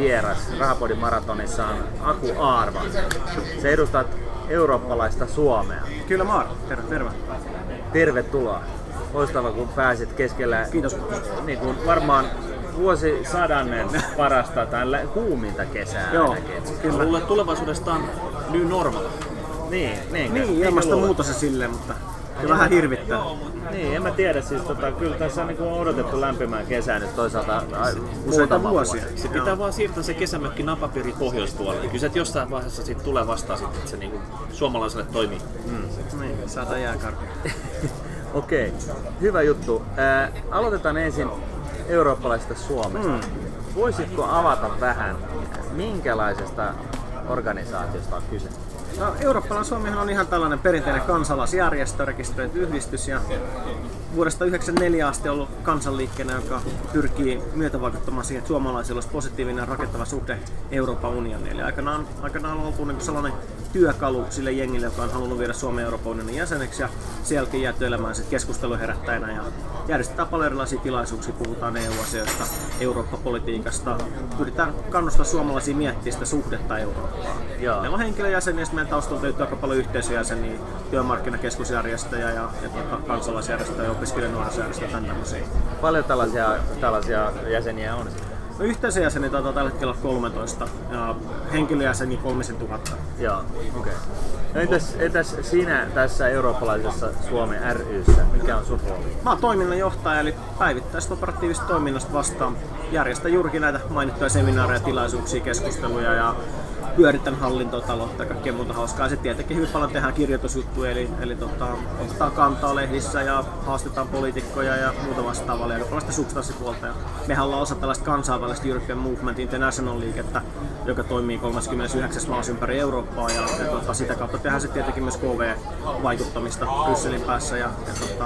vieras Rahapodin maratonissa on Aku Aarva. Sä edustat eurooppalaista Suomea. Kyllä Maaro, terve. Tervetuloa. Loistava kun pääsit keskellä. Kiitos. Niin kuin varmaan vuosisadannen parasta tai kuuminta kesää. Joo, kyllä. Luulen, että tulevaisuudesta on new normal. Niin, ilmastonmuutos se silleen, mutta vähän hirvittää. Niin, en mä tiedä. Siis, kyllä tässä on niinku odotettu lämpimään kesää nyt toisaalta muutama vuosia. Se pitää vaan siirtää se kesämökki napapiiri pohjoispuolelle. Kyllä se jossain vaiheessa siitä tulee vastaan, että se niinku suomalaiselle toimii. Niin, saadaan jääkarkea. Okei, hyvä juttu. Aloitetaan ensin eurooppalaisesta Suomesta. Voisitko avata vähän, minkälaisesta organisaatiosta on kyse? No, Eurooppalainen Suomihan on ihan tällainen perinteinen kansalaisjärjestö, rekisteröity yhdistys ja vuodesta 1994 asti ollut kansanliikkeenä, joka pyrkii myötävaikuttamaan siihen, että suomalaisilla olisi positiivinen ja rakentava suhde Euroopan unioniin. Eli aikanaan on ollut niin sellainen työkalu sille jengille, joka on halunnut viedä Suomen Euroopan unionin jäseneksi ja sen jälkeen jääty elämään keskustelun herättäjänä. Ja järjestetään paljon erilaisia tilaisuuksia, puhutaan EU-asioista, Eurooppa-politiikasta, pyritään kannustaa suomalaisia miettiä sitä suhdetta Eurooppaan. Meillä on henkilöjäseniä, meidän taustalta löytyy aika paljon yhteisöjäseniä, työmarkkinakeskusjärjestöjä ja kansalaisjärjestöjä ja opiskelijanuorisojärjestöjä ja tämmöisiä. Paljon tällaisia jäseniä on? No, yhteisöjäseniä taitaa tällä hetkellä 13 ja henkilöjäseniä 3000. Joo, okei. No, entäs sinä tässä eurooppalaisessa Suomen ry:ssä, mikä on sun rooli? Mä oon toiminnanjohtaja, eli päivittäistä operatiivista toiminnasta vastaan. Järjestän juurikin näitä mainittuja seminaareja, tilaisuuksia, keskusteluja ja pyöritän hallintotaloutta ja kaikkea muuta hauskaa. Se tietenkin hyvin paljon tehdään kirjoitusjuttuja, eli otetaan kantaa lehdissä ja haastetaan poliitikkoja ja muuta vastaavaa, eli aika paljon sitä substanssipuolta. Ja mehän ollaan osa tällaista kansainvälistä European Movement International-liikettä, joka toimii 39 maassa ympäri Eurooppaa ja sitä kautta tehdään sitten tietenkin myös KV-vaikuttamista Brysselin päässä.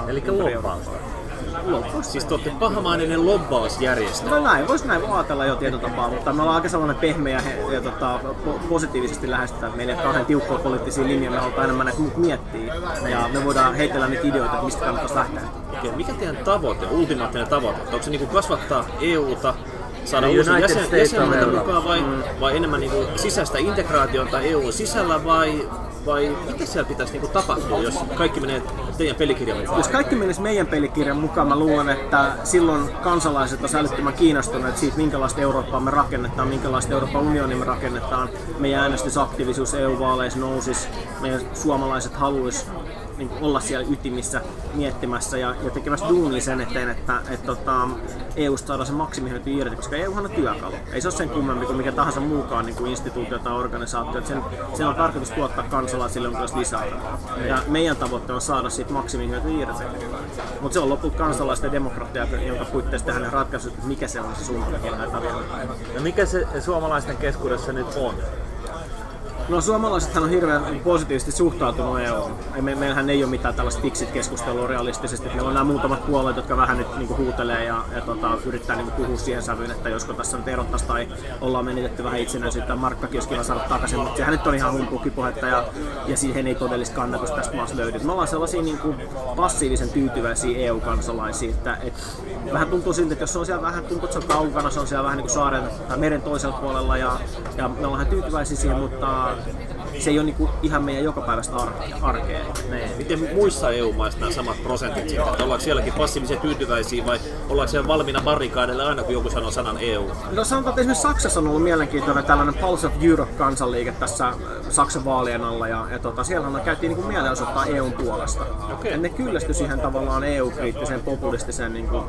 Eli lobbausta. Siis te olette pahamainen lobbausjärjestö. No näin, voisi näin ajatella jo tietyllä tapaa, mutta me ollaan aika sellainen pehmeä ja positiivisesti lähestytään. Meillä ei ole kauhean tiukkoa poliittisia linjoja, me halutaan enemmän näitä muut miettiä ja me voidaan heitellä niitä ideoita, että mistä kannattaisi lähteä. Okei, mikä teidän tavoite, ultimaattinen tavoite? Onko se niinku kasvattaa EUta? Saada uusia jäsenmaita mukaan vai enemmän niinku sisäistä integraatiota EUn sisällä vai mitä siellä pitäisi niinku tapahtua, jos kaikki menee teidän pelikirjan mukaan? Jos kaikki menisi meidän pelikirjan mukaan, mä luulen, että silloin kansalaiset on älyttömän kiinnostuneet siitä, minkälaista Eurooppaa me rakennetaan, minkälaista Euroopan unionia me rakennetaan. Meidän äänestysaktiivisuus EU-vaaleissa nousisi, meidän suomalaiset haluaisi niin olla siellä ytimissä miettimässä ja tekemässä duunia sen eteen, että EUsta saadaan se maksimihyöty irti, koska EUhan on työkalu. Ei se ole sen kummempi kuin mikä tahansa muukaan niin kuin instituutio tai organisaatio. Sen on tarkoitus tuottaa kansalaisille myös lisäarvoa. Ja meidän tavoite on saada siitä maksimihyöty irti. Mutta se on lopulta kansalaisten demokratia, jonka puitteissa tehdään ratkaisut, että mikä se on se suunta, mikä lähdetään vielä. No mikä se suomalaisten keskuudessa nyt on? No, suomalaisethan on hirveän positiivisesti suhtautunut EU:hun. Meillähän ei ole mitään tällaista fiksit keskustelua realistisesti. Meillä on nämä muutamat puolueet, jotka vähän nyt niin kuin huutelee ja yrittää niin kuin puhua siihen sävyyn, että josko tässä nyt erottaisiin tai ollaan menetetty vähän itsenäisyyttä ja markkakin olisi kiva saada takaisin, mutta sehän nyt on ihan humpuukipuhetta ja siihen ei todellista kannatusta tästä maassa löydy. Me ollaan sellaisia niin kuin passiivisen tyytyväisiä EU-kansalaisia, että vähän tuntuu siltä, että jos se on siellä vähän tuntuu, että se on kaukana, se on siellä vähän niin kuin saaren tai meren toisella puolella ja me ollaan tyytyväisiä siihen, mutta se ei ole niinku ihan meidän jokapäiväistä arkea. Miten muissa EU-maissa nämä samat prosentit sitten? Ollaanko sielläkin passiivisia tyytyväisiä vai ollaanko siellä valmiina barrikaadille aina kun joku sanoo sanan EU? No sanotaan, että esimerkiksi Saksassa on ollut mielenkiintoinen tällainen Pulse of Europe-kansanliike tässä Saksan vaalien alla ja siellähän käytiin niinku mielenosoittaa EUn puolesta. Okay. Ne kyllästyi siihen tavallaan EU-kriittiseen, populistiseen niinku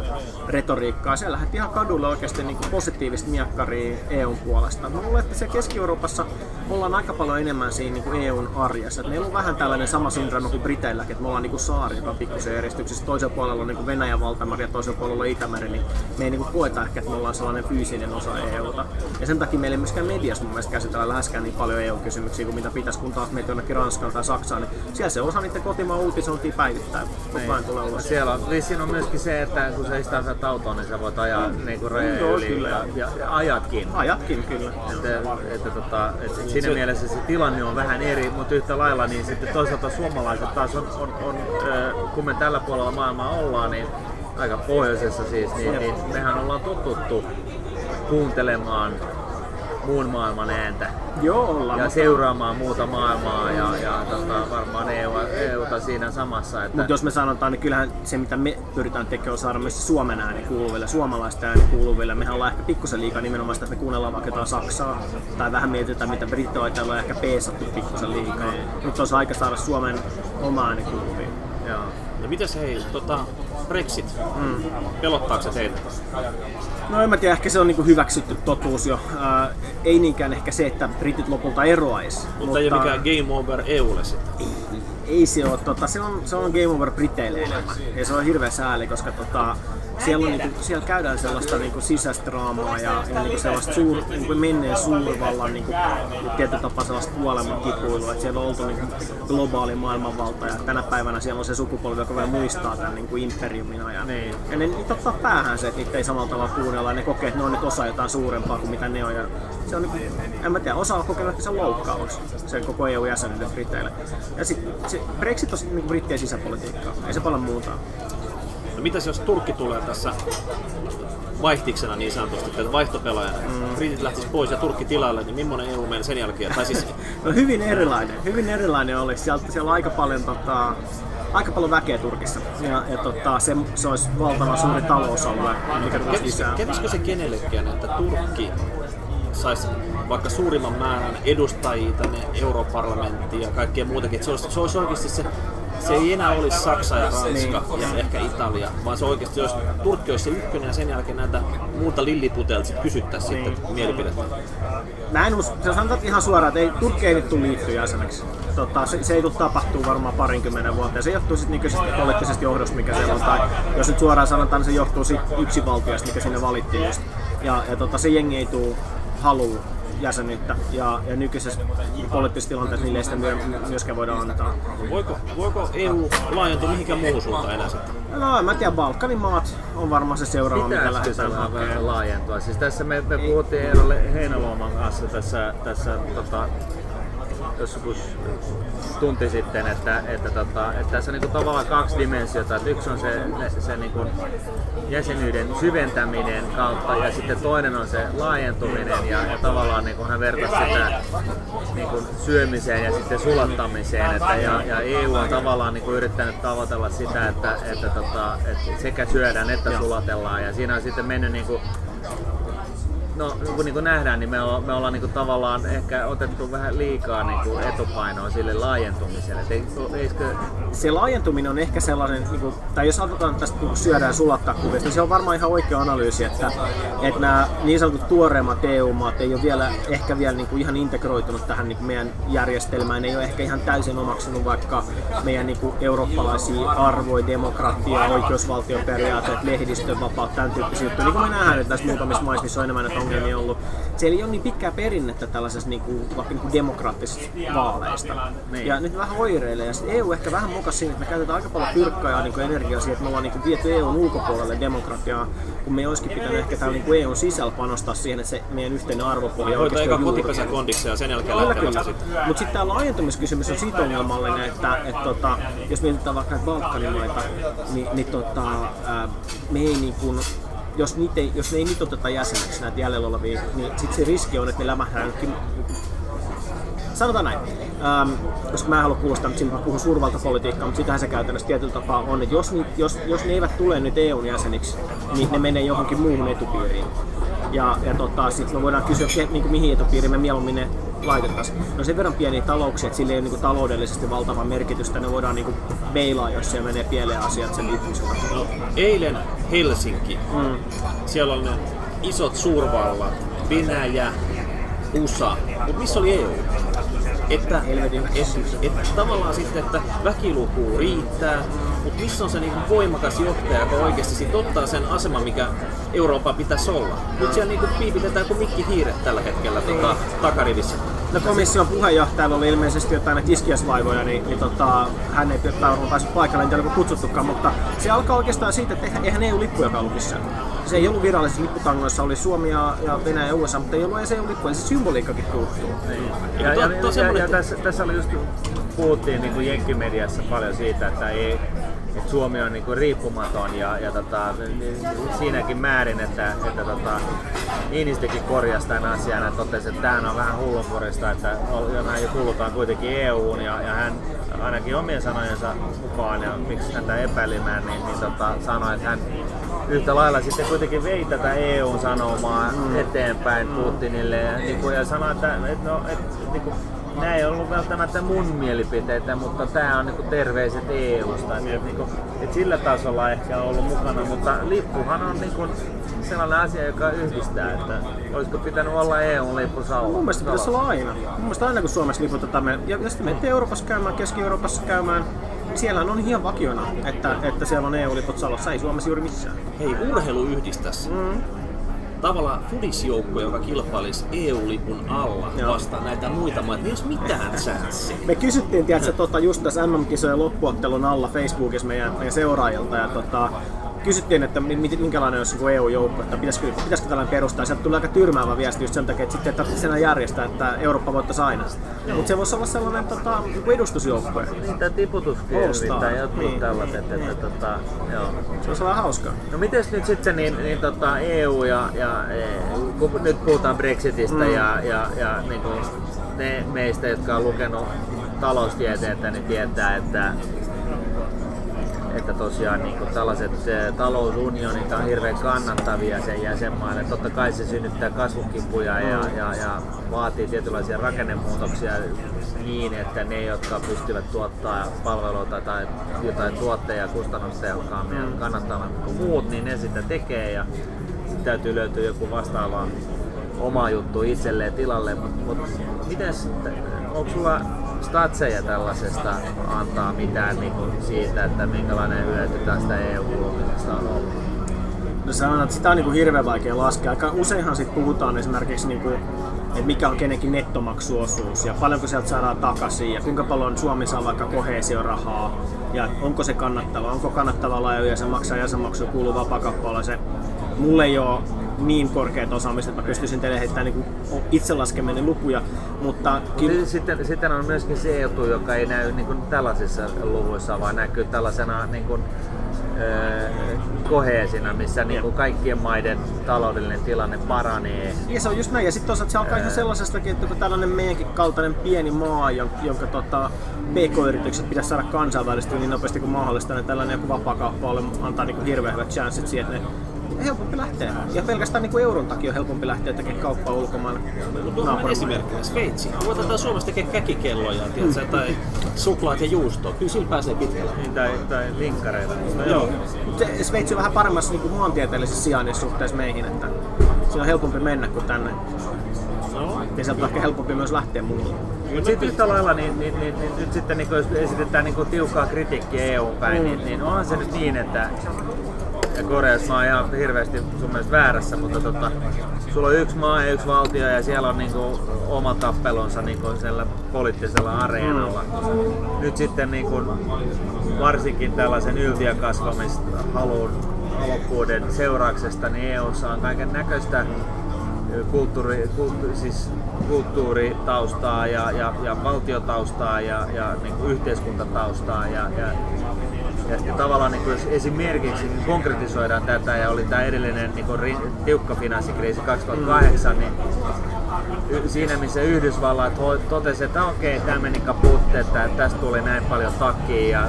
retoriikkaan. Siellä lähti ihan kadulle oikeasti niinku positiivista miekkaria EUn puolesta. Mä luulen, että siellä Keski-Euroopassa ollaan aika paljon enemmän siinä niin kuin EUn arjessa. Et meillä on vähän tällainen sama syndrooma kuin Briteilläkin, että me ollaan niin kuin saari, joka on pikkusen eristyksessä. Toisella puolella on niin kuin Venäjän valtameri ja toisella puolella on Itämeri, niin me ei niin kuin koeta ehkä, että me ollaan sellainen fyysinen osa EUta. Ja sen takia meillä ei myöskään mediassa mun mielestä käsitellä läheskään niin paljon EU-kysymyksiä kuin mitä pitäisi, kun taas meitä jonnekin Ranskaan tai Saksaan, niin siellä se osa niiden kotimaan uutisointia päivittäin. Siellä on vissiin on myöskin se, että kun sä istaa sieltä autoon, niin sä voit ajaa niin kuin rajan yli ja ajatkin. Ajatkin kyllä. Että siinä mielessä se tilanne on vähän eri, mutta yhtä lailla niin sitten toisaalta suomalaiset taas on kun me tällä puolella maailmaa ollaan, niin aika pohjoisessa siis, niin mehän ollaan totuttu kuuntelemaan muun maailman ääntä. Joo, ollaan. Ja seuraamaan muuta maailmaa ja varmaan EUta siinä samassa. Että... Mutta jos me sanotaan, niin kyllähän se mitä me pyritään tekemään on saada myös Suomen ääni kuuluville, suomalaisten ääni kuuluville. Mehän ollaan ehkä pikkusen liikaa nimenomaan sitä, että me kuunnellaan vaikka jotain Saksaa tai vähän mietitään mitä Brittoita on ehkä peesattu pikkusen liikaa. Nyt olisi aika saada Suomen oma ääni kuuluviin. Joo. Ja mitäs hei, Brexit, pelottaako se teitä? No en mä tiedä, ehkä se on niinku hyväksytty totuus jo. Ei niinkään ehkä se, että britit lopulta eroaisi. Mutta ei ole mikään game over EUlle sitten. Ei se ole, se on game over briteille enemmän. Ja se on hirveä sääli, koska siellä, on, niinku, siellä käydään sellaista niinku sisästraamaa ja niinku sellaista menneen suurvallan niinku, tietyllä tapaa sellaista kuolemankipuilua, että siellä on oltu niinku globaali maailmanvalta ja tänä päivänä siellä on se sukupolvi, joka vielä muistaa tämän niinku imperiumin ajan. Niin. Ja ne nyt ottaa päähän se, että niitä ei samalla tavalla kuunnella ja ne kokee, että ne on nyt osa jotain suurempaa kuin mitä ne on. Ja se on niinku, en mä tiedä, osa on kokenut, että se on loukkaus, se koko EU-jäsenyyden briteille. Ja se Brexit on niinku brittien sisäpolitiikkaa, ei se paljon muuta. No mitäs jos Turkki tulee tässä vaihtiksena niin sanotusti, vaihtopelaajana, britit lähtis pois ja Turkki tilalle, niin millainen EU meillä sen jälkeen? Tai siis... No hyvin erilainen olisi. Siellä on aika paljon väkeä Turkissa ja se olisi valtavan suuri talousalue, mikä tulisi lisää. Kävisikö se kenellekään, että Turkki saisi vaikka suurimman määrän edustajia tänne europarlamenttiin ja kaikkea muutakin, että se olisi oikeasti se... Se ei enää olisi Saksa ja Ranska ja ehkä Italia, vaan se oikeasti olisi, Turkki olisi se ykkönen ja sen jälkeen näitä muuta lilliputeilta kysyttäisiin sitten mielipidettä. Mä en usko, sanotaan ihan suoraan, että Turkki ei nyt tule liittyä jäseneksi. Se ei tule tapahtuu varmaan 20 vuotta ja se johtuu sitten nykyisestä poliittisesta johdosta, mikä siellä on. Tai jos nyt suoraan sanotaan, niin se johtuu yksivaltiasta, mikä sinne valittiin just. Ja se jengi ei tule haluu jäsenyyttä ja nykyisessä poliittisessa tilanteessa niille ei sitä myöskään voida antaa. Voiko EU laajentua mihinkään muuhun suuntaan enää sitten? No en mä tiedä, Balkanin maat on varmaan se seuraava, mitä lähdetään laajentua. Siis tässä me puhuttiin Eero Heinaluoman kanssa tässä joskus tunti sitten, että tässä on niinku tavallaan kaksi dimensiota. Että yksi on se niinku jäsenyyden syventäminen kautta ja sitten toinen on se laajentuminen ja tavallaan niinku hän vertasi sitä niinku syömiseen ja sitten sulattamiseen. Että ja EU on tavallaan niinku yrittänyt tavoitella sitä, että sekä syödään että sulatellaan ja siinä on sitten mennyt niinku. No, niin kuin nähdään, niin me ollaan niin kuin tavallaan ehkä otettu vähän liikaa niin kuin etupainoa sille laajentumiselle. Se laajentuminen on ehkä sellainen, niin kuin, tai jos aloitetaan tästä syödään sulattaa kuvista, niin se on varmaan ihan oikea analyysi, että nämä niin sanotut tuoreimmat EU-maat ei ole vielä niin kuin ihan integroitunut tähän niin kuin meidän järjestelmään, ne ei ole ehkä ihan täysin omaksunut vaikka meidän niin kuin eurooppalaisia arvoja, demokratiaa, oikeusvaltioperiaatteet, lehdistönvapautta, tämän tyyppisiä juttuja. Niin kuin me nähdään, että tässä muutamissa maissa missä on enemmän ongelmia ollut. Siellä ei ole niin pitkää perinnettä tällaisessa niin kuin demokraattisista vaaleista. Niin. Ja nyt vähän oireilee. Ja EU ehkä vähän mukas siinä, että me käytetään aika paljon pyrkkaa ja niin energiaa siihen, että me ollaan niin viety EUn ulkopuolelle demokratiaa, kun me ei olisikin pitänyt ehkä täällä niin EUn sisällä panostaa siihen, että se meidän yhteinen arvopohja on oikeasti juuri. Kotipesä kondiksi ja sen jälkeen lähtee sitten. Mutta sitten tämä laajentumiskysymys on siitä ongelmallinen, että jos mietitään vaikka Balkanimaita, niin me ei niin kuin... Jos ne ei nyt oteta jäseneksi näitä jäljellä olevia, niin sitten se riski on, että ne lämähdään nytkin... Sanotaan näin, koska mä en halua kuulostaa, että mä puhun suurvaltapolitiikkaa, mutta sitähän se käytännössä tietyllä tapaa on, että jos ne eivät tule nyt EUn jäseniksi, niin ne menee johonkin muuhun etupiiriin. Ja sitten me voidaan kysyä, niin mihin etupiiriin me mieluummin ne laitettaisiin. No sen verran pieniä talouksia, että sillä ei ole niin taloudellisesti valtavaa merkitystä, ne voidaan niin beilaa, jos siellä menee pieleen asiat sen liittymisen. No, eilen Helsinki, siellä on ne isot suurvallat, Venäjä, USA, mutta missä oli EU? Että tavallaan sitten, että väkiluku riittää, mutta missä on se niinku voimakas johtaja, joka oikeasti sit ottaa sen aseman, mikä Euroopan pitäisi olla. Nyt siellä niinku piipitetään kuin mikkihiiret tällä hetkellä takarivissä. No komission puheenjohtajalla oli ilmeisesti jotain näitä iskiäslaivoja, niin hän ei ole päässyt paikalle, en tiedä kun kutsuttukaan, mutta se alkaa oikeastaan siitä, että eihän EU-lippujakaan ollut missään. Se ei ollut virallisissa lipputangoissa, oli Suomi ja Venäjä ja USA, mutta ei ollut EU-lippuja, eli se symboliikkakin puuttuu. Tässä puhuttiin niin jenkkimediassa paljon siitä, että ei että Suomi on niinku riippumaton ja siinäkin määrin, että Niinistökin korjasi tämän asian ja totesi, että tämähän on vähän hullunkurista, että mehän jo kuulutaan kuitenkin EU:hun ja hän ainakin omien sanojensa mukaan, ja miksi häntä epäilimään, niin sanoi, että hän yhtä lailla sitten kuitenkin vei tätä EU-sanomaa eteenpäin Putinille ja sanoi, että nämä ei ollut välttämättä mun mielipiteitä, mutta tämä on terveiset EU:sta. Et sillä tasolla ehkä on ollut mukana, mutta lippuhan on sellainen asia, joka yhdistää, että olisiko pitänyt olla EU-lippu salaa? Mun mielestä pitäisi olla aina. Mun mielestä aina kun Suomessa liputetaan, ja jos te menette Euroopassa käymään, Keski-Euroopassa käymään, siellä on ihan vakiona, että siellä on EU-liput salassa, ei Suomessa juuri missään. Hei, urheilu yhdistäisi. Mm-hmm. Tavallaan fudisjoukkue, joka kilpailisi EU-lipun alla vastaan näitä muita maita, niin ei olisi mitään chanssiä. Me kysyttiin just tässä MM-kisojen loppuottelun alla Facebookissa meidän seuraajilta, ja kysyttiin, että minkälainen olisi EU-joukko, että pitäisikö tällainen perustaa. Sieltä tuli aika tyrmäävä viesti just sen takia, että sitten ei tarvitse enää järjestää, että Eurooppa voittaisi aina. Mutta se voisi olla sellainen edustusjoukko. Niitä tiputuskervit tai jotkut tällaiset. Se olisi vähän hauskaa. No mites nyt sitten niin EU kun nyt puhutaan Brexitistä ja niin kuin ne meistä, jotka on lukenut taloustieteitä, niin tietää, että tosiaan tällaiset talousunionit on hirveän kannattavia sen jäsenmaille. Totta kai se synnyttää kasvukipuja ja vaatii tietynlaisia rakennemuutoksia niin, että ne, jotka pystyvät tuottaa palveluita tai jotain tuotteja kustannustehokkaammin ja kannattavat kuin muut, niin ne sitä tekee ja sitten täytyy löytyä joku vastaava oma juttu itselleen tilalle. Mutta onko sulla statseja tällaisesta antaa mitään siitä, että minkälainen hyöty tästä EU-luomisesta on ollut? No sanon, että sitä on hirveän vaikea laskea. Aika useinhan sit puhutaan esimerkiksi, että mikä on kenenkin nettomaksuosuus ja paljonko sieltä saadaan takaisin ja kuinka paljon Suomi saa vaikka koheesiorahaa ja onko se kannattavaa, onko kannattavaa olla EU-jäsenmaksaa, jäsenmaksu kuuluu vapaakappaleeseen. Mulla ei ole niin korkeat osaamista, että mä pystyisin teille heittämään itse laskemieni lukuja, mutta... Sitten on myöskin se etu, joka ei näy tällaisissa luvuissa, vaan näkyy tällaisena koheesina, missä kaikkien maiden taloudellinen tilanne paranee. Ja se on just näin, ja sitten toisaalta se alkaa ihan sellaisestakin, että kun tällainen meidänkin kaltainen pieni maa, jonka PK-yritykset pitäisi saada kansainvälistyä niin nopeasti kuin mahdollista, niin tällainen joku vapaakauppa antaa hirveän hyvät chanssit siihen, että helpompi lähteä. Ja pelkästään euron takia on helpompi lähteä tekemään kauppaa ulkomailla. Tuohan esimerkkinä Sveitsi. Voitetaan Suomessa tekemään käkikelloja tai suklaat ja juustoa. Kyllä sillä pääsee pitkällä. Tai linkkareilla. Joo. Sveitsi on vähän paremmassa maantieteellisessä sijainnin suhteessa meihin. Että se on helpompi mennä kuin tänne. Ja sieltä on ehkä helpompi myös lähteä muualle. Mutta sitten yhtä lailla, nyt sitten jos esitetään tiukkaa kritiikkiä EU:n päin, niin onhan se nyt niin, että ja Koreassa mä oon ihan hirveästi sun mielestä väärässä, mutta sulla on yksi maa ja yksi valtio ja siellä on oma tappelonsa siellä poliittisella areenalla. Nyt sitten varsinkin tällaisen yltiökasvamista halukkuuden seurauksesta niin EU:ssa on kaiken näköistä kulttuuritaustaa ja valtiotaustaa ja yhteiskuntataustaa ja tavallaan jos esimerkiksi konkretisoidaan tätä ja oli tämä edellinen tiukka finanssikriisi 2008, niin siinä missä Yhdysvallat totesi, että okei, tämä meni kaputte, että tästä tuli näin paljon takkiin ja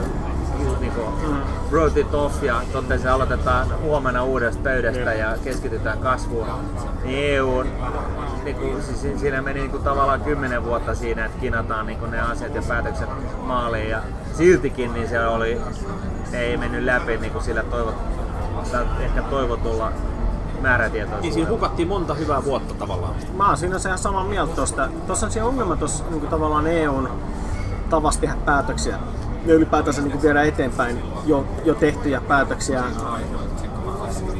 wrote it off ja totesi, aloitetaan huomenna uudesta pöydästä ja keskitytään kasvuun, niin EU siinä meni tavallaan 10 vuotta siinä, että kinataan ne asiat ja päätökset maaliin ja siltikin niin se oli, ei mennyt läpi sillä ehkä toivotulla määrätietoisuudella. Niin siinä hukattiin monta hyvää vuotta tavallaan. Mä oon siinä ihan samaa mieltä tuosta. Tuossa on se ongelma tuossa tavallaan EUn tavassa tehdä päätöksiä. Ne ylipäätänsä viedä eteenpäin jo tehtyjä päätöksiä.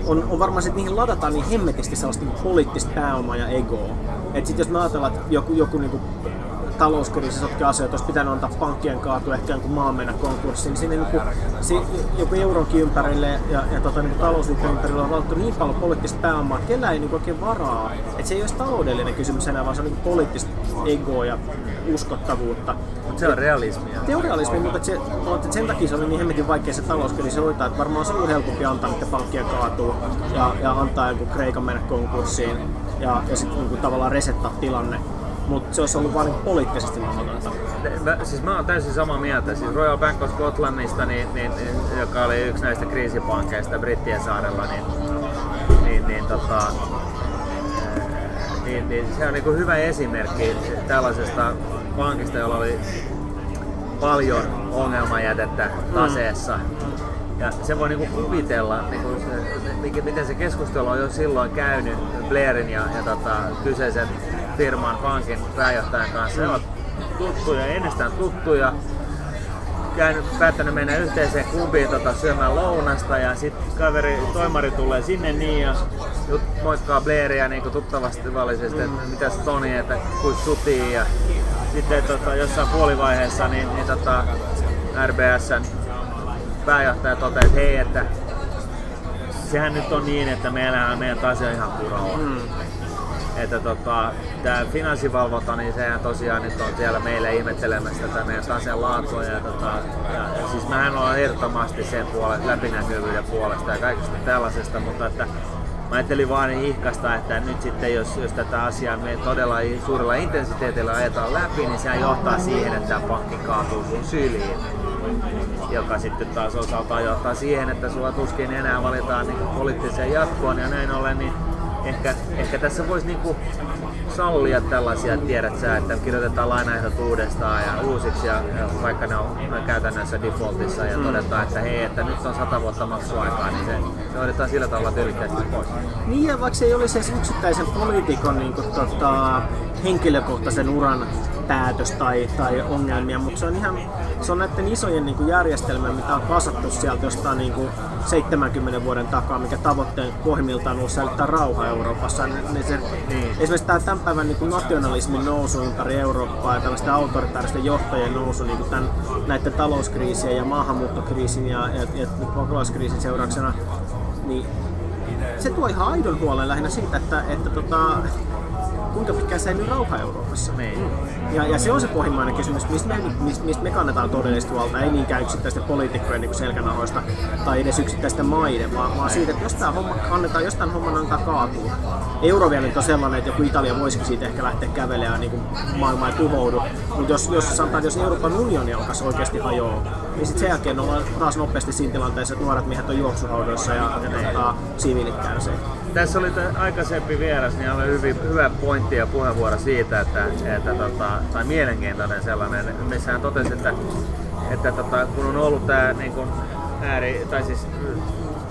On varmaan se, että niihin ladataan niin hemmetisti sellaista poliittista pääomaa ja egoa. Et sit jos me ajatellaan, että joku talouskurisisotkin asioita, olisi pitänyt antaa pankkien kaatua, ehkä kun maan mennä konkurssiin, niin sinne joku euronkin ympärille ja niin talousliittojen ympärillä on valittu niin paljon poliittista pääomaa, kellä ei niin oikein varaa. Et se ei olisi taloudellinen kysymys enää, vaan se on niin poliittista egoa ja uskottavuutta. Mutta se on realismia. Se on realismia, mutta sen takia se oli niin hemmetin vaikea se talouskriisi hoitaa, että varmaan se on helpompi antaa niiden pankkien kaatua ja antaa joku Kreikan mennä konkurssiin ja sitten niin tavallaan resettaa tilanne. Mutta se olisi ollut vain poliittisesti mahdollista. Siis mä oon täysin samaa mieltä. Siis Royal Bank of Scotlandista, niin, joka oli yksi näistä kriisipankkeista Brittien saarella, niin se on niinku hyvä esimerkki tällaisesta pankista, jolla oli paljon ongelmajätettä taseessa. Ja se voi niinku kuvitella, miten se keskustelu on jo silloin käynyt Blairin ja kyseisen firman pankin pääjohtajan kanssa. He ovat tuttuja, ennestään tuttuja. Päättänyt mennä yhteiseen kubiin syömään lounasta ja sitten toimari tulee sinne niin ja moikkaa Blairia niinku tuttavasti että mitäs Toni, että kuinka sutii. Ja sitten jossain puolivaiheessa niin, RBS:n pääjohtaja toteaa, että hei, että sehän nyt on niin, että meidän tase on ihan puroa. Että tää finanssivalvonta, niin sehän tosiaan nyt on siellä meille ihmettelemässä tätä meidän taseen laatua ja siis mähän olen ehdottomasti sen puolesta, läpinäkyvyyden puolesta ja kaikesta tällaisesta, mutta että mä ajattelin vaan ihkaista, että nyt sitten jos tätä asiaa me todella suurella intensiteetillä ajetaan läpi, niin sehän johtaa siihen, että tämä pankki kaatuu sun syliin, joka sitten taas osaltaan johtaa siihen, että sulla tuskin enää valitaan niin poliittiseen jatkoon ja näin ollen, niin Ehkä tässä voisi niinku sallia tällaisia, tiedätkö, että kirjoitetaan lainaehdot uudestaan ja uusiksi, ja vaikka ne on käytännössä defaultissa ja todetaan, että hei, että nyt on 100 vuotta maksuaikaa, niin se hoidetaan sillä tavalla tyylikkäisesti pois. Niin, ja vaikka se ei olisi edes yksittäisen poliitikon niin henkilökohtaisen uran päätös tai ongelmia, mutta se on näiden isojen niin järjestelmien, mitä on kasattu sieltä jostain niin 70 vuoden takaa, mikä tavoitteen pohjimmiltaan on säilyttää rauha Euroopassa. Esimerkiksi tämän päivän niin nationalismin nousu ympäri Eurooppaa ja tällaisten autoritaaristen johtajien nousu niin näiden talouskriisien ja maahanmuuttokriisin ja pakolaiskriisin seurauksena, niin se tuo ihan aidon huolen lähinnä siitä, että kuinka pitkään säilyy rauha Euroopassa. Ja se on se pohjimmainen kysymys, mistä me kannetaan todellista huolta, ei niinkään yksittäisten poliitikkojen niin selkänahoista tai edes yksittäisten maiden, vaan siitä, että jos tämän homman antaa kaatua. Euro vielä nyt on sellainen, että joku Italia voisikin siitä ehkä lähteä kävelemään, niin kuin maailma ei tuhoudu, mutta jos Euroopan unioni alkaisi oikeasti hajoaa, niin sitten sen jälkeen ollaan taas nopeasti siinä tilanteessa, että nuoret miehet on juoksuhaudoissa ja siviilit kärsii. Tässä oli aikaisempi vieras, niin oli hyvä pointti ja puheenvuoro siitä, tai mielenkiintoinen sellainen, missä hän totesi, että kun on ollut tämä niin kuin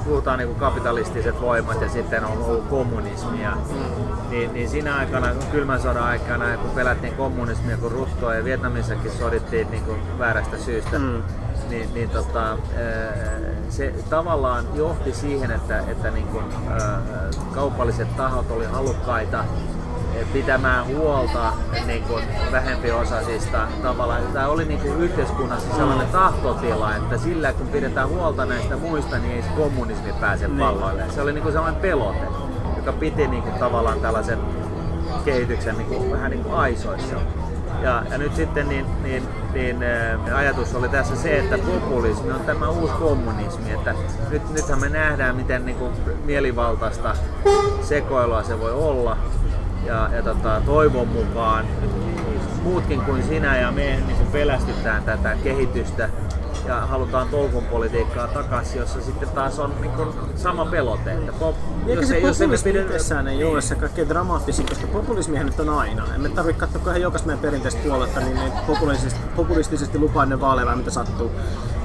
puhutaan niin kuin kapitalistiset voimat ja sitten on ollut kommunismia, niin siinä aikana, kylmän sodan aikana, kun pelättiin kommunismia kuin ruttoa ja Vietnamissakin sodittiin niin kuin väärästä syystä, niin, se tavallaan johti siihen, että niin kuin, kaupalliset tahot oli halukkaita pitämään huolta niin kuin vähempiosaisista tavallaan. Tämä oli niin kuin yhteiskunnassa sellainen tahtotila, että sillä kun pidetään huolta näistä muista, niin ei kommunismi pääse valloilleen. Se oli niin kuin sellainen pelote, joka piti niin kuin tavallaan tällaisen kehityksen niin kuin, vähän niin kuin aisoissa. Ja nyt sitten niin, ajatus oli tässä se, että populismi on tämä uusi kommunismi, että nythän me nähdään, miten niin kuin mielivaltaista sekoilua se voi olla. Ja toivon mukaan muutkin kuin sinä ja me niin pelästytään tätä kehitystä ja halutaan tolkunpolitiikkaa takaisin, jossa sitten taas on niin kuin sama pelote. Että populismi itsessään ei ole se kaikkein dramaattisin, koska populismihan nyt on aina. Emme tarvitse katsoa kohan jokaisen meidän perinteistä puoletta, niin ne populistisesti lupaa ne vaaleja, mitä sattuu.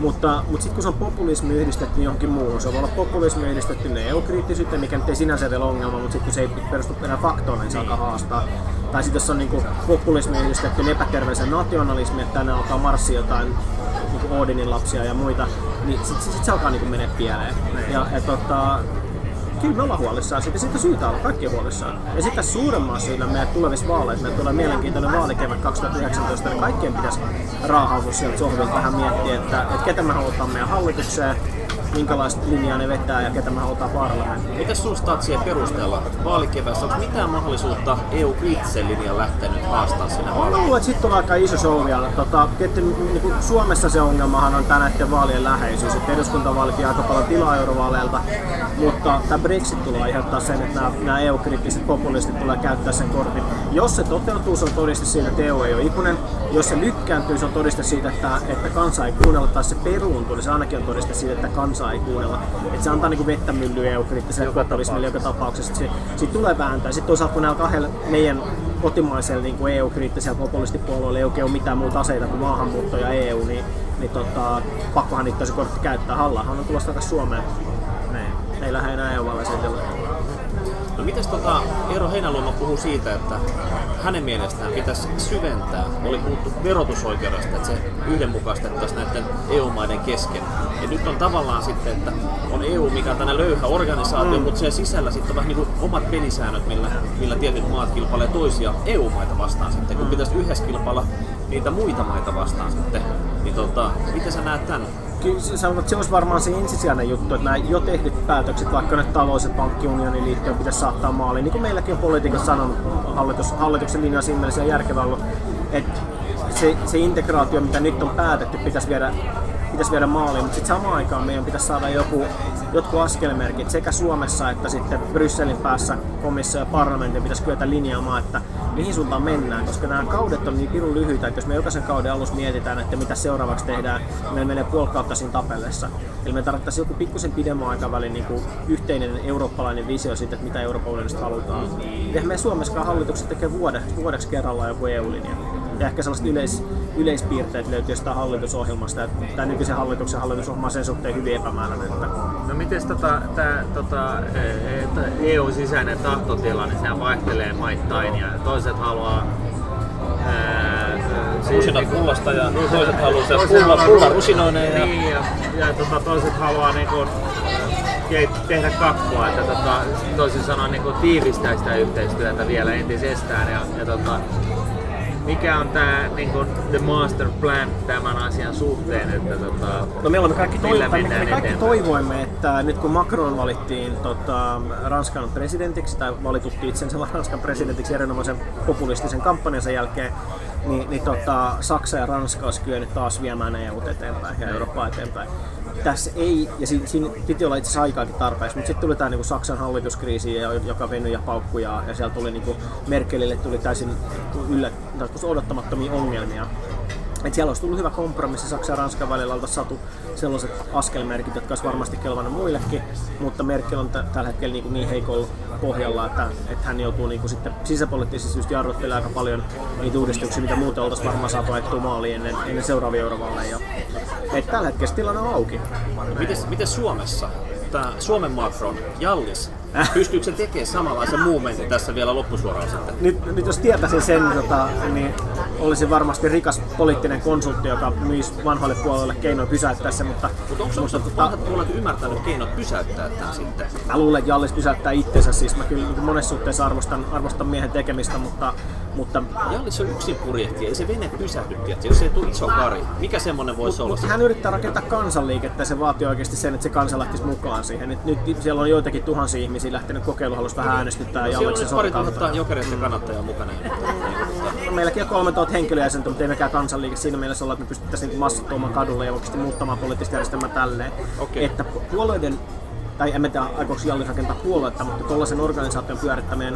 Mutta sitten kun se on populismi yhdistetty johonkin muuhun, se voi olla populismi yhdistetty EU-kriittisyyteen, mikä nyt ei sinänsä vielä ongelma, mutta sitten kun se ei perustu enää faktoille, niin se alkaa haastaa. Tai sitten jos on niinku populismi yhdistetty epäterveisen nationalismi, että tänne alkaa marssia jotain niinku Oodinin lapsia ja muita, niin sitten se alkaa niinku mene pieleen. Ja kyllä me ollaan huolissaan siitä, siitä syytä olla kaikki huolissaan. Ja sitten suuremman syynä meidän tulevissa vaaleissa, meillä tulee mielenkiintoinen vaalikevät 2019, niin kaikkien pitäisi raahautua sieltä sohvilta vähän miettiä, että ketä me halutaan meidän hallitukseen, minkälaista linjaa ne vetää ja ketä me halutaan parlamenttiin. Mitäs sun statsien perusteella vaalikevässä, onko mitään mahdollisuutta EU itse linjan lähtenyt haastamaan sinä vaalien? On ollut, että sitten on aika iso show vielä. Niin Suomessa se ongelmahan on näiden vaalien läheisyys, että eduskuntavaalit vie aika paljon tilaa eurovaaleilta, mutta tämä Brexit tulee aiheuttaa sen, että nämä EU-kriittiset populistit tulee käyttää sen kortin. Jos se toteutuu, se on todiste siitä, että EU ei ole ikuinen. Jos se lykkääntyy, se on todiste siitä, että kansa ei kuunnella, tai se peruuntuu, niin se ainakin on todiste siitä, että kansa ei kuunnella. Et se antaa niinku vettä myllyä EU-kriittiselle populismille joka tapauksessa. Siitä tulee vääntää. Sitten toisaalta kun nämä kahdella meidän kotimaisella niin EU-kriittisellä populistipuolueella ei oikein ole mitään muuta aseita kuin maahanmuutto ja EU, niin pakkohan niitä se kortti käyttää. Hallahan on tulossa takaisin Suomeen. Ei lähde enää EU-vaaleisiin tilanteeseen. No mites Eero Heinaluoma puhuu siitä, että hänen mielestään pitäisi syventää, oli puhuttu verotusoikeudesta, että se yhdenmukaistettaisiin näiden EU-maiden kesken. Ja nyt on tavallaan sitten, että on EU, mikä on tänne löyhä organisaatio, mutta sen sisällä sitten on vähän niin kuin omat pelisäännöt, millä tietyt maat kilpailee toisia EU-maita vastaan sitten, kun pitäisi yhdessä kilpailla niitä muita maita vastaan sitten. Niin miten sä näet tämän? Kyllä se olisi varmaan se ensisijainen juttu, että nämä jo tehdyt päätökset, vaikka nyt talous- ja pankkiunionin liittyen pitäisi saattaa maaliin. Niin kuin meilläkin on politiikassa sanonut, hallituksen linja on siinä mielessä järkevä ollut, että se integraatio, mitä nyt on päätetty, pitäisi viedä maaliin, mutta sitten samaan aikaan meidän pitäisi saada jotkut askelmerkit sekä Suomessa että sitten Brysselin päässä komissio ja parlamentin pitäisi kyetä linjaamaan, että mihin suuntaan mennään, koska nämä kaudet on niin pirun lyhyitä, että jos me jokaisen kauden alussa mietitään, että mitä seuraavaksi tehdään, niin meillä menee puoli kautta siinä tapellessa. Eli me tarvittaisiin joku pikkusen pidemmän aikavälin niin yhteinen eurooppalainen visio siitä, että mitä Euroopan unionista halutaan. Eihän meidän Suomessakaan hallitukset tekee vuodeksi kerrallaan joku EU-linja. Ja ehkä sellaiset yleispiirteet löytyy jostain hallitusohjelmasta. Tämä nykyisen hallituksen hallitusohjelma on sen suhteen hyvin epämääräinen. No miten EU-sisäinen tahtotila, niin sehän vaihtelee maittain ja toiset haluaa rusina pullasta ja toiset haluaa se pulla rusinoineen. Niin, ja toiset haluaa niin kuin tehdä kakkua, että toisin sanoen niin kuin tiivistää sitä yhteistyötä vielä entisestään. Mikä on tämä niinku, the master plan tämän asian suhteen? Että, no me olemme kaikki toivoimme, että nyt kun Macron valittiin Ranskan presidentiksi, tai valitutti itsensä Ranskan presidentiksi erinomaisen populistisen kampanjansa jälkeen, niin Saksa ja Ranska olisi kyennyt taas viemään EU:t eteenpäin ja Eurooppaa eteenpäin. Tässä ei, ja siinä piti olla itse asiassa aikaakin tarpeeksi, mutta sitten tuli tämä niin Saksan hallituskriisi, joka venyi ja paukkui, ja siellä tuli niin Merkelille tuli täysin odottamattomia ongelmia. Et siellä olisi tullut hyvä kompromissi Saksan ja Ranskan välillä, oltaisiin saatu sellaiset askelmerkit, jotka olisi varmasti kelvannut muillekin, mutta Merkel on tällä hetkellä niin heikolla pohjalla, että hän joutuu niin sitten sisäpoliittisesti just jarruttelemaan aika paljon niitä uudistuksia, mitä muuten oltaisiin varmaan saatu ajettua maaliin ennen seuraavia eurovaaleja. Että tällä hetkellä tilanne on auki. Miten Suomessa? Tämä Suomen Macron, Jallis, pystyykö se tekemään samanlaisen momentin tässä vielä loppusuoraan sitten? Nyt jos tietäisin sen, niin olisi varmasti rikas poliittinen konsultti, joka myisi vanhoille puolueille keinoja pysäyttää sen, mutta onko vanhat puolueet ymmärtänyt keinot pysäyttää tämän sitten? Mä luulen, että Jallis pysäyttää itsensä, siis mä kyllä monessa suhteessa arvostan miehen tekemistä, mutta Jallis on yksin purjehti, ei se vene pysähdy, tietysti, jos ei tule iso kari. Mikä semmoinen voisi olla? Hän yrittää rakentaa kansanliikettä, ja se vaatii oikeasti sen, että se kansa lähtisi mukaan siihen. Nyt siellä on joitakin tuhansia ihmisiä lähtenyt kokeiluhalusta vähän äänestyttää. No, siellä on nyt pari tuhatta jokereista kannattajaa mukana. No, meilläkin on 3000 henkilöjäsentä, mutta ei mekään kansanliike siinä mielessä olla, että me pystyttäisiin massattuomaan kadulle ja oikeasti muuttamaan poliittista järjestelmää tälleen. Okay. Että puolueiden, tai en tiedä aikoinko Jallis rakentaa puoluetta, mutta tuollaisen organisaation pyörittäminen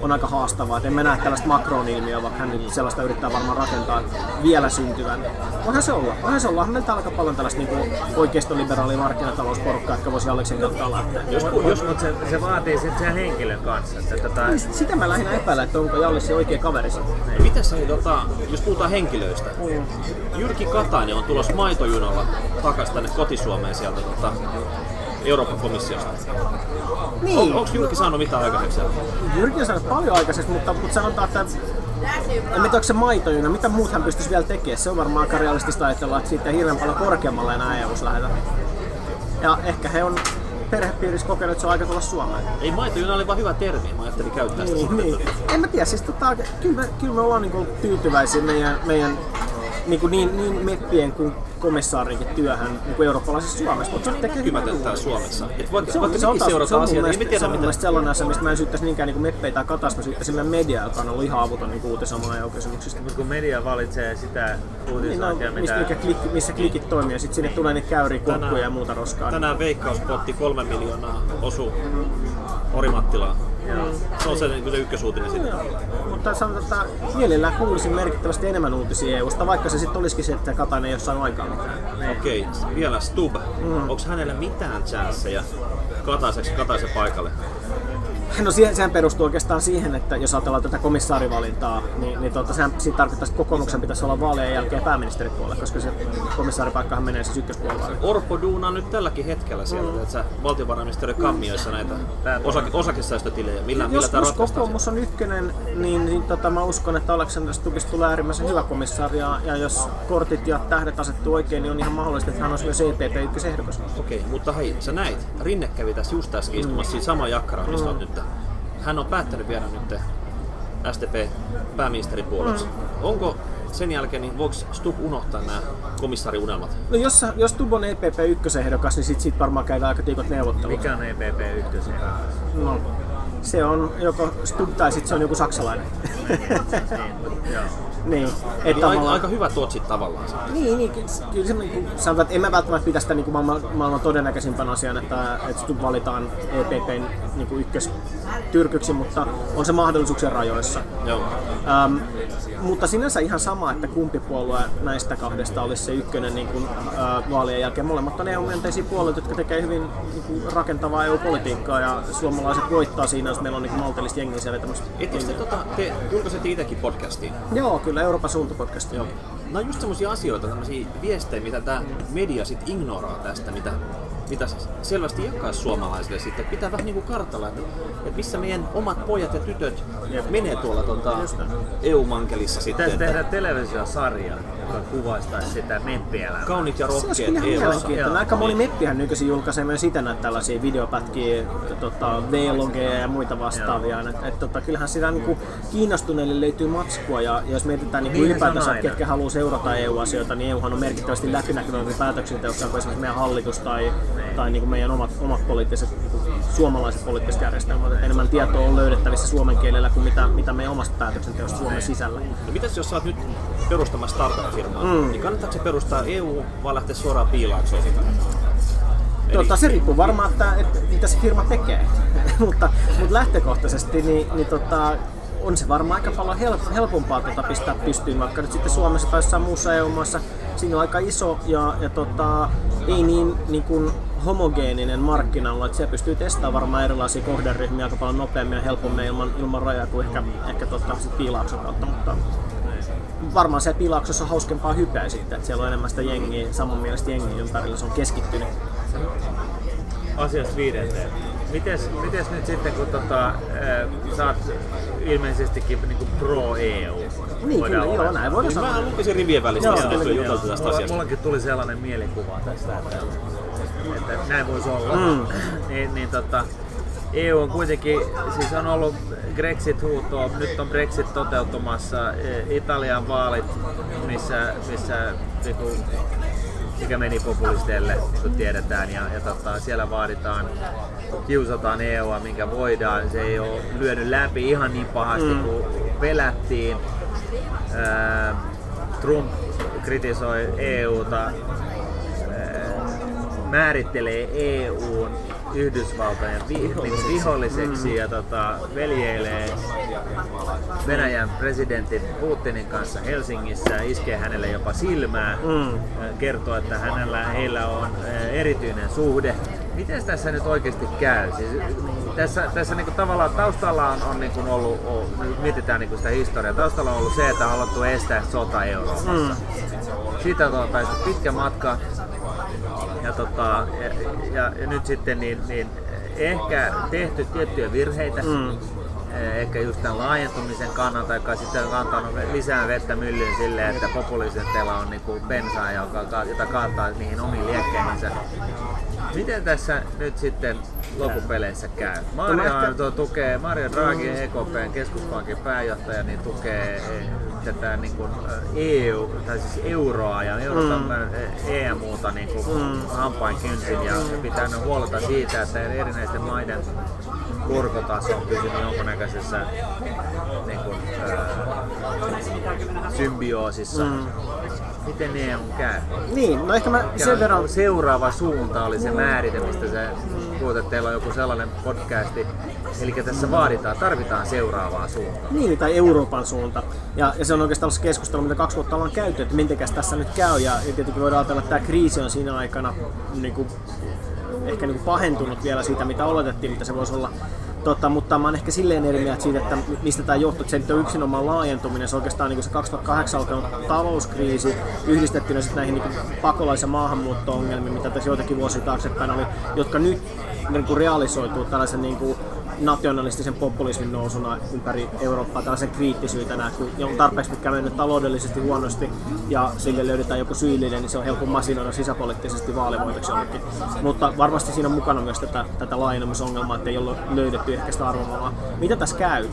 on aika haastavaa, että emme näe tällaista Macron-ilmiöä, vaikka hän nyt sellaista yrittää varmaan rakentaa vielä syntyvän. Voihan se olla. Hän näyttää aika paljon tällaista niin oikeistoliberaalia markkinatalousporukkaa, jotka voisi Aleksin kautta lähteä. Mutta se vaatii sitten sen henkilön kanssa. Sitä mä lähinnä epäilen, että onko Jallis se oikea kaveri sitten. Mitäs hei, jos puhutaan henkilöistä, Jyrki Katainen on tulossa maitojunalla takaisin tänne kotisuomeen sieltä Euroopan komissiosta. Niin. Onko Jyrki saanut mitään aikaiseksi? Jyrki on saanut paljon aikaiseksi, mutta sanotaan, että en tiedä, onko se maitojuna, mitä muut hän pystyisi vielä tekemään. Se on varmaan aika realistista ajatella, että siitä ei hirveän paljon korkeammalle enää EU-ssa lähetä. Ja ehkä he on perhepiirissä kokenut, että se on aika tulla Suomeen. Ei maitojuna oli vaan hyvä termi, mä ajattelin käyttää sitä suhteetta. En mä tiedä, siis kyllä me ollaan niinku tyytyväisiä meidän niin meppien kuin komissaarinkin työhön niin eurooppalaisessa Suomessa, mutta se tekee hyvää tätä Suomessa. Et vaikka mekin seurataan asiaa, niin me tiedämme mitä. Sellainen asia, mistä mä en syyttäisi niinkään niin meppejä tai Katas, mä syyttäisin meidän mediaa, joka on ollut ihan avuton niin uutisomaan ja oikeusymyksistä. Mutta kun media valitsee sitä uutisointia, niin, missä klikit toimii, ja sitten sinne tulee ne käyrikurkkuja ja muuta roskaa. Tänään Veikkauspotti 3 miljoonaa osu Orimattilaa. Se on se kyllä ykkösuutinen siitä. Mutta sanotaan, että mielellään kuulisin merkittävästi enemmän uutisia EUsta, vaikka se sitten olisikin se, että Katainen ei ole saanut aikaa mitään. Okei, vielä Stubb. Onko hänellä mitään chanceja Kataisen paikalle? No sehän perustuu oikeastaan siihen, että jos ajatellaan tätä komissaarivalintaa, niin siitä tarkoittaisi, että kokoomuksen pitäisi olla vaalejen jälkeen pääministeripuolelle, koska se komissaaripaikkahan menee siis ykköspuolelle. Orpo duunaa nyt tälläkin hetkellä sieltä, että sä valtiovarainministeriön kammioissa näitä osakesäästötilejä, millä tämä ratkaistaan? Jos kokoomus on ykkönen, niin mä uskon, että Aleksanteri Stubbista tulee äärimmäisen hyvä komissaari, ja jos kortit ja tähdet asettuu oikein, niin on ihan mahdollista, että hän olisi myös EPP-ykkösehdokas. Okei, mutta hei, sä näit, Rinne kävi tässä just äsken istumassa siinä samaa jakkaraa, mistä olet nyt. Hän on päättänyt viedä nyt SDP-pääministeripuolueeksi. Onko sen jälkeen, niin voiko Stubb unohtaa nämä komissaariunelmat? No jos Stubb on EPP-ykkösehdokas, niin siitä varmaan käydään aika tiikot neuvottelut. Mikä on EPP-ykkösehdokas? No, se on joko Stubb tai sitten se on joku saksalainen. Niin, että aika hyvä tuotsit tavallaan. Niin, kyllä sanotaan, että en mä välttämättä pidä sitä niin maailman todennäköisimpänä asian, että Stubb valitaan EPPn niin ykköstyrkyksi, mutta on se mahdollisuuksien rajoissa. Joo. Mutta sinänsä ihan sama, että kumpi puolue näistä kahdesta olisi se ykkönen niin kuin, vaalien jälkeen. Molemmat on EU-myönteisiä puolueita, jotka tekee hyvin niin kuin, rakentavaa EU-politiikkaa, ja suomalaiset voittaa siinä, jos meillä on niin kuin, maltillista jengiä siellä tämmöistä. Te julkaisitte itsekin podcastiin? Joo, kyllä, Euroopan suuntapodcastiin. Joo. No just semmoisia asioita, tämmöisiä viestejä, mitä tämä media sit ignoraa tästä, mitä selvästi jakaa suomalaisille sitten. Pitää vähän niin kuin kartalla, että missä meidän omat pojat ja tytöt menee tuolla EU-mankelissa sitten. Pitäisi tehdä televisiosarja, joka kuvaistaisi sitä meppielämää. Kaunit ja rohkeet EU-sarja. Aika moni meppihän nykyisin julkaisee myös sitä näitä tällaisia videopätkiä, vlogeja ja muita vastaavia. Et kyllähän sitä niin kuin kiinnostuneille löytyy matskua, ja jos mietitään niin ylipäätänsä, ketkä haluaa seurata EU-asioita, niin EUhan on merkittävästi läpinäkyvämpi päätöksenteossa kuin esimerkiksi meidän hallitus tai niin kuin meidän omat poliittiset, suomalaiset poliittiset järjestelmät. Enemmän tietoa on löydettävissä suomen kielellä kuin mitä meidän omasta päätöksenteosta Suomen sisällä. No mitäs jos sä oot nyt perustamassa startup-firmaa, niin kannattaako se perustaa EU vai lähteä suoraan piilaaksoon? Se riippuu varmaan, että mitä se firma tekee, mutta lähtökohtaisesti on se varmaan aika paljon helpompaa pistää pystyyn, vaikka nyt sitten Suomessa tai jossain muussa EU-maassa. Siinä on aika iso ja ei niin kuin homogeeninen markkina olla, että siellä pystyy testaamaan varmaan erilaisia kohderyhmiä aika paljon nopeammin ja helpommin ilman rajaa kuin ehkä piilauksen kautta. Mutta varmaan se piilauksessa on hauskempaa hypeä siitä, että siellä on enemmän sitä jengiä, samanmielistä jengiä ympärillä, se on keskittynyt. Asiasta viidenteen. Mites nyt sitten, kun sä oot ilmeisestikin niinku pro-EU? Niin kyllä, joo, näin voidaan sanoa. Mä lukisin rivien välistä, että juteltu tästä asiasta. Mullakin tuli sellainen mielikuva tästä, että näin voisi olla. EU on kuitenkin, siis on ollut Brexit-huutoa, nyt on Brexit toteutumassa, Italian vaalit, missä mikä meni populisteille, kun tiedetään, ja siellä kiusataan EUa, minkä voidaan. Se ei ole lyönyt läpi ihan niin pahasti kuin pelättiin. Trump kritisoi EUta, määrittelee EUn Yhdysvaltojen viholliseksi ja veljeilee Venäjän presidentin Putinin kanssa Helsingissä, iskee hänelle jopa silmää, kertoo, että heillä on erityinen suhde. Miten tässä nyt oikeasti käy? Siis tässä niinku tavallaan taustalla on niinku ollut, mietitään niinku sitä historiaa, taustalla on ollut se, että on haluttu estää sota Euroopassa. Siitä on päästy pitkä matka. Ja nyt sitten niin ehkä tehty tiettyjä virheitä, ehkä just tämän laajentumisen kannalta, joka sitten on antanut lisää vettä myllyyn silleen, että populisteilla on niinku bensaa, jota kaataa niihin omiin liekkeihinsä. Miten tässä nyt sitten loppupeleissä käy? Mario Draghi, EKP:n keskuspankin pääjohtaja, niin tukee tätä niin kuin EU, tai siis euroa ja EMUta niin kuin hampainkynsin ja pitää huolta siitä, että erinäisten maiden korkotaso on pysynyt jonkunnäköisessä niin kuin, symbioosissa. Miten EMU käy? Niin, no ehkä mä sen verran... Seuraava suunta oli se määrite, mistä se puhut, että teillä on joku sellainen podcasti. Eli tässä tarvitaan seuraavaa suuntaa. Niin, tai Euroopan suunta. Ja se on oikeastaan se keskustelu, mitä 2 vuotta ollaan käyty, että mitenkäs tässä nyt käy. Ja tietenkin voidaan ajatella, että tämä kriisi on siinä aikana niin kuin, ehkä niin kuin pahentunut vielä siitä, mitä oletettiin, mitä se voisi olla. Mutta mä oon ehkä silleen eri mieltä siitä, että mistä tämä johtuu, että se nyt on yksinomaan laajentuminen. Se oikeastaan niin se 2008 alkanut talouskriisi yhdistettynä sitten näihin niin pakolais- ja maahanmuutto-ongelmiin, mitä tässä joitakin vuosia taaksepäin oli, jotka nyt niin realisoituu tällaisen niin nationalistisen populismin nousuna ympäri Eurooppaa, tällaisen kriittisyytenä, kun on tarpeeksi mitkä mennyt taloudellisesti huonosti ja sille löydetään joku syyllinen, niin se on helppo masinoida sisäpoliittisesti vaalivoitoksi jollekin. Mutta varmasti siinä on mukana myös tätä laajenemisongelmaa, että ei ole löydetty ehkä sitä arvomaailmaa. Mitä tässä käy?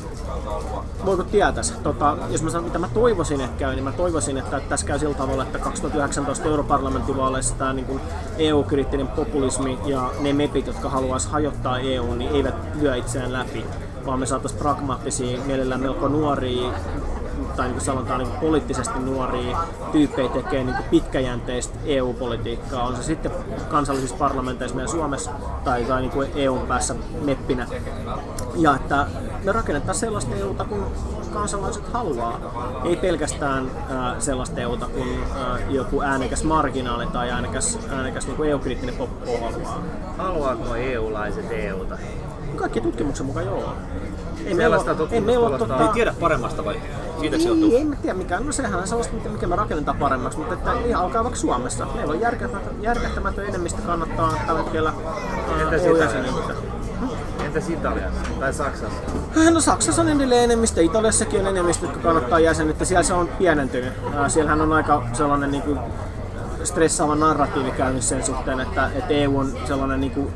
Voiko tietää? Jos mä sanon, mitä mä toivoisin, että käy, niin mä toivoisin, että tässä käy sillä tavalla, että 2019 europarlamenttivaaleissa tämä niin kuin EU-kriittinen populismi ja ne mepit, jotka haluaisi hajottaa EU, niin eivät lyö itseään läpi, vaan me saataisiin pragmaattisia, mielellään melko nuoria, tai niin kuin sanotaan niin kuin poliittisesti nuoria tyyppejä tekee niin kuin pitkäjänteistä EU-politiikkaa, on se sitten kansallisissa parlamenteissa meidän Suomessa tai niin kuin EUn päässä meppinä. Ja että me rakennetaan sellaista EUta, kun kansalaiset haluaa, ei pelkästään sellaista EUta, kun joku äänekäs marginaali tai äänekäs niin kuin EU-kriittinen poppo haluaa. Haluaako EU-laiset EUta? Kaikki tutkimuksen mukaan joo. Ei tiedä paremmasta vai? Siitä se johtuu. Ei, en tiedä mikään. No sehän on sellaista, mikä me rakennetaan paremmaksi, mutta että ihan alkaa vaikka Suomessa. Meillä on järkähtämätön enemmistö kannattaa tällä hetkellä EU-jäsenyyttä. Entäs Italiassa tai Saksassa? No Saksassa on edelleen enemmistö, Italiassakin on enemmistö, jotka kannattaa jäsenyyttä. Siellä se on pienentynyt. Siellähän on aika sellainen niin kuin stressaava narratiivi käynyt sen suhteen, että EU on sellainen niin kuin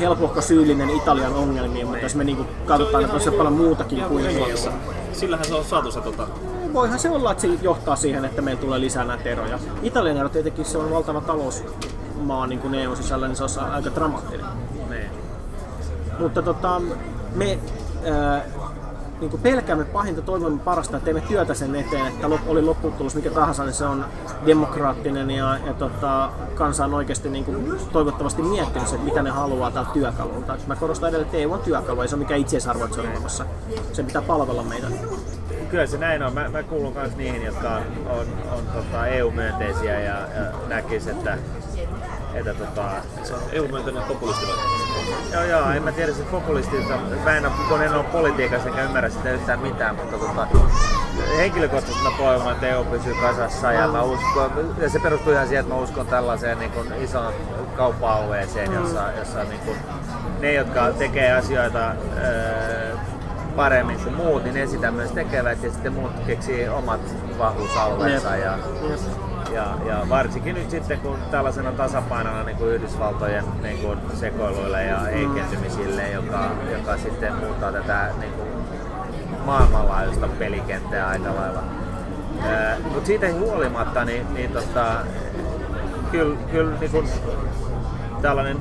helpohko syyllinen Italian ongelmiin, mutta jos me niinku katsotaan, että on se paljon muutakin kuin EU. Sillähän se on saatu se voihan se olla, että se johtaa siihen, että meillä tulee lisää näitä eroja. Italian ero tietenkin, se on valtava talousmaa niin kuin EUn sisällä, niin se on aika dramaattinen. Nee. Mutta me niin kuin pelkäämme pahinta, toivomme parasta, että teemme työtä sen eteen, että oli lopputulos mikä tahansa, niin se on demokraattinen ja kansa on oikeasti niin kuin toivottavasti miettinyt, että mitä ne haluaa tältä työkalulta. Mä korostan edelleen, että EU on työkalu, ei se ole mikään itseisarvo, että se on olemassa. Se pitää palvella meidän. Kyllä se näin on. Mä kuulun myös niihin, jotka on EU-myönteisiä ja näkis, että se on EU-myönteinen populisti. Joo, en mä tiedä sit populistilta. Mä en ole politiikassa enkä ymmärrä sitä yhtään mitään, mutta henkilökohtaisesti mä toivon, että EU pysyy kasassa ja mä uskon, ja se perustuu ihan siihen, että mä uskon tällaiseen niin kuin isoon kauppa-alueeseen, jossa niin kuin ne, jotka tekee asioita paremmin kuin muut, niin ne sitä myös tekevät ja sitten muut keksii omat vahvuusalueensa. Ja varsinkin nyt sitten, kun tällaisena tasapainona niin kuin Yhdysvaltojen niin kuin sekoiluille ja heikentymisille, joka sitten muuttaa tätä niin kuin maailmanlaajuista pelikenttää aika lailla. Mutta siitä huolimatta, kyllä niin kuin tällainen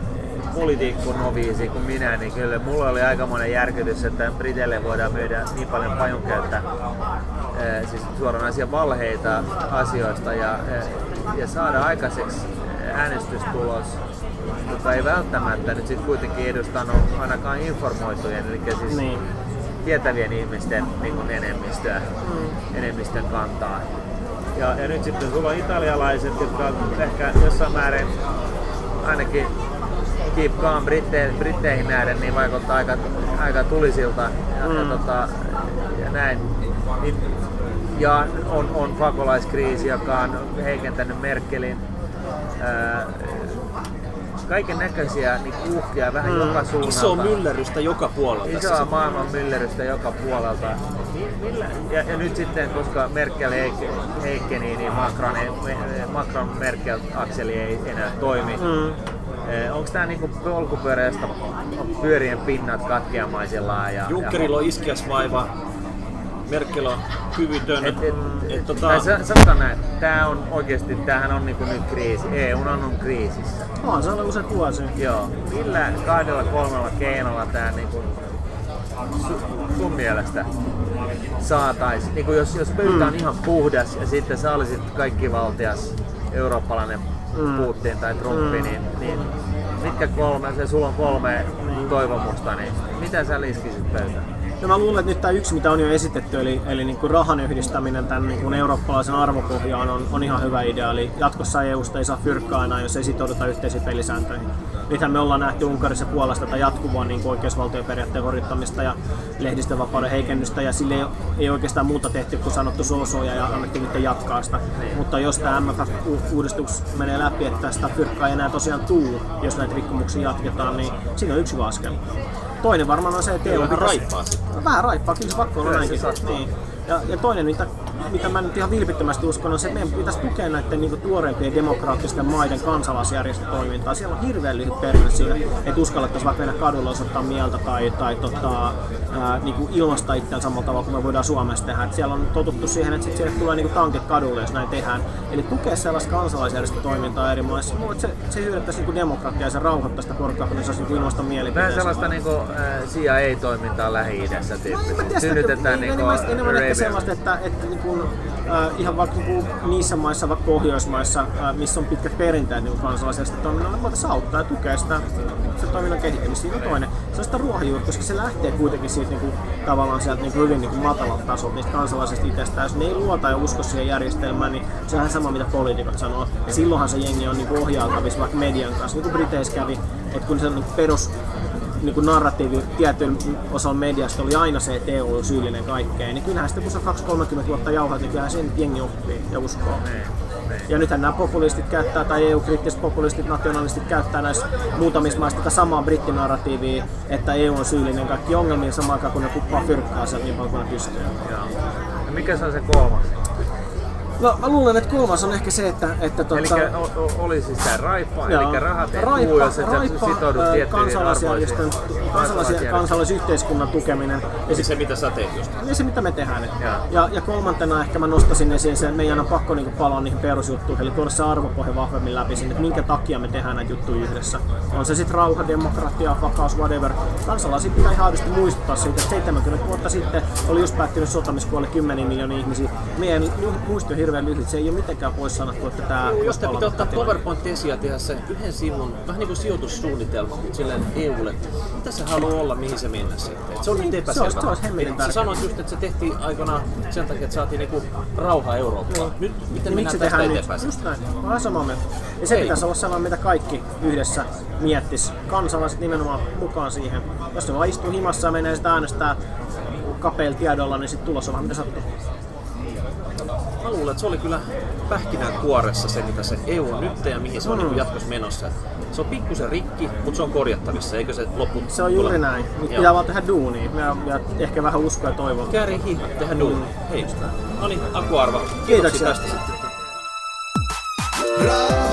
politiikkonoviisi kuin minä, niin kyllä mulla oli aikamoinen järkytys, että Briteille voidaan myydä niin paljon pajunkäyttä, siis suoranaisia valheita asioista ja saada aikaiseksi äänestystulos, mutta ei välttämättä nyt sitten kuitenkin edustanut ainakaan informoitujen, eli siis tietävien ihmisten niin kuin enemmistön kantaa. Ja nyt sitten sulla on italialaiset, jotka ehkä jossain määrin ainakin Keep calm britteihin nähden, niin vaikuttaa aika tulisilta ja näin. Ja on pakolaiskriisi, joka on heikentänyt Merkelin kaiken näköisiä niin uhkia vähän joka suunnalta. Isoa myllerrystä joka puolelta. Isoa maailman myllerrystä joka puolelta. Ja nyt sitten, koska Merkel heikkeni, niin Macron-Merkel-akseli ei enää toimi. Onko tämä niinku polkupyöräistä pyörien pinnat katkeamaisillaan? Junckerilla on iskiasvaiva, Merkel on kyvytön. Sanotaan näin, tämä on oikeasti, tämähän on niinku nyt kriisi, EU on kriisissä. On se ollut usein vuosia. Joo, millä kahdella kolmella keinolla tämä niinku sun mielestä saatais? Niinku jos pöytä on ihan puhdas ja sitten sä olisit kaikkivaltias eurooppalainen Putin tai Trumpi, niin mitkä kolme, se sulla on kolme toivomusta, niin mitä sä liskisit pöytään? No mä luulen, että nyt tämä yksi, mitä on jo esitetty, eli niin kuin rahan yhdistäminen tämän niin kuin eurooppalaisen arvopohjaan on ihan hyvä idea. Eli jatkossa EUsta ei saa fyrkkaa enää, jos ei sitouduta yhteisiin pelisääntöihin. Nythän me ollaan nähty Unkarissa Puolasta tätä jatkuvaa niin kuin oikeusvaltion periaatteen horjuttamista ja lehdistönvapauden heikennystä, ja sille ei oikeastaan muuta tehty kuin sanottu soosoja ja annettiin niiden jatkaa sitä. Mutta jos tämä MFF-uudistus menee läpi, että sitä fyrkkaa ei enää tosiaan tuu, jos näitä rikkomuksia jatketaan, niin siinä on yksi askel. Toinen varmaan on se, että EU raippaa. Vähän raippaa, kyllä se pakko olla näinkin. Niin. Ja toinen, mitä mä nyt ihan vilpittömästi uskon, on se, että meidän pitäisi tukea näiden niin kuin tuoreempien demokraattisten maiden kansalaisjärjestötoimintaa. Siellä on hirveän lyhyt perinne siinä, että uskallettaisiin vaikka mennä kadulla osoittaa mieltä tai niin kuin ilmaista itseään samalla tavalla kuin me voidaan Suomessa tehdä. Et siellä on totuttu siihen, että sitten siellä tulee niin kuin tankit kadulle, jos näin tehdään. Eli tukea sellaista kansalaisjärjestötoimintaa eri maissa, mutta se hyödyttäisi niin kuin demokratiaa ja se rauhoittaisi sitä porukkaa, kun ne saisi niin kuin ilmaista mielipiteensä. Vähän sellaista niin kuin, CIA-toimintaa Lähi-idässä tyyppisesti. Synnytetään sellaista, että niin kuin, ihan vaikka niin niissä maissa, vaikka Pohjoismaissa, missä on pitkä perinteet niin kansalaisesta toiminnalla, voitaisiin auttaa ja tukea sitä toiminnan kehittämistä. Siinä on toinen. Se on sitä ruohonjuurta, koska se lähtee kuitenkin siitä, niin kuin, tavallaan sieltä niin hyvin niin matalalta tasolta, niistä kansalaisista itsestään. Jos ne ei luota ja usko siihen järjestelmään, niin se on ihan sama, mitä poliitikot sanoo. Ja silloinhan se jengi on niin ohjautavissa vaikka median kanssa, niin kuin Briteissä kävi, että kun se on niin perus niin narratiivi tietyn osan mediasta oli aina se, että EU on syyllinen kaikkeen, niin kyllähän sitten kun se 20-30 vuotta jauhat, niin kyllähän sen jengi oppii ja uskoo. Ja nythän nämä populistit käyttää, tai EU-kriittiset populistit, nationalistit käyttää näissä muutamissa maissa tätä samaa brittinarratiivia, että EU on syyllinen kaikki ongelmiin samaan aikaan, kun ne kuppaa fyrkkaa sieltä niin paljon kuin ne pystyy. Ja mikä se on se kolmas? No, mä luulen, että kolmas on ehkä se, että elikkä oli siis tää raippa, elikkä rahat ei kuu, jos et sä sitoudu tiettyihin arvoisiin. Kansalaisyhteiskunnan tukeminen. Ja se, mitä sä teet just. Ja se, mitä me tehdään. Ja kolmantena ehkä mä nostaisin esiin sen, että meidän on pakko niinku palaa niihin perusjuttuihin, eli tuoda se arvopohja vahvemmin läpi sinne, että minkä takia me tehdään näitä juttuja yhdessä. On se sitten rauha, demokratia, vakaus, whatever. Kansalaisia pitää ihan aidosti muistuttaa siitä, että 70 vuotta sitten oli just päättynyt sota, missä kuoli 10 miljoonia ihmisiä. Meidän muistoja hirveän lyhyt. Se ei ole mitenkään pois sanottu, että tämä... Jos te pitää ottaa PowerPoint esiin ja tehdä se yhden sivun, vähän niin kuin sijoitussuunnitelma, mutta silleen EUlle. Mitä sä haluaa olla, mihin se mennä sitten? Se on nyt epäselvää. Se olisi hemmetin tärkeää. Sä sanoit just, että se tehtiin aikanaan sen takia, että saatiin niinku rauha Eurooppaan. Nyt miten niin mennään tästä eteenpäin? Just näin. Vähän samaa mieltä. Ja se pitäisi olla sellainen, mitä kaikki yhdessä miettis. Kansalaiset nimenomaan mukaan siihen. Jos se vaan istuu himassa ja menee sitä äänestää kapeilla tiedolla, niin sitten tulos on vähän mitä sattuu. Mä luulen, että se oli kyllä pähkinänkuoressa se, mitä se EU on nyt ja mihin se on niin jatkossa menossa. Se on pikkusen rikki, mutta se on korjattavissa, eikö se loppu? Se on juuri näin. Nyt pitää vaan tehdä duunia ja ehkä vähän uskoa ja toivoa. Kääri hiihat, tehdä duunia. Hei. No niin, Aku Aarva. Kiitoksia tästä sitten.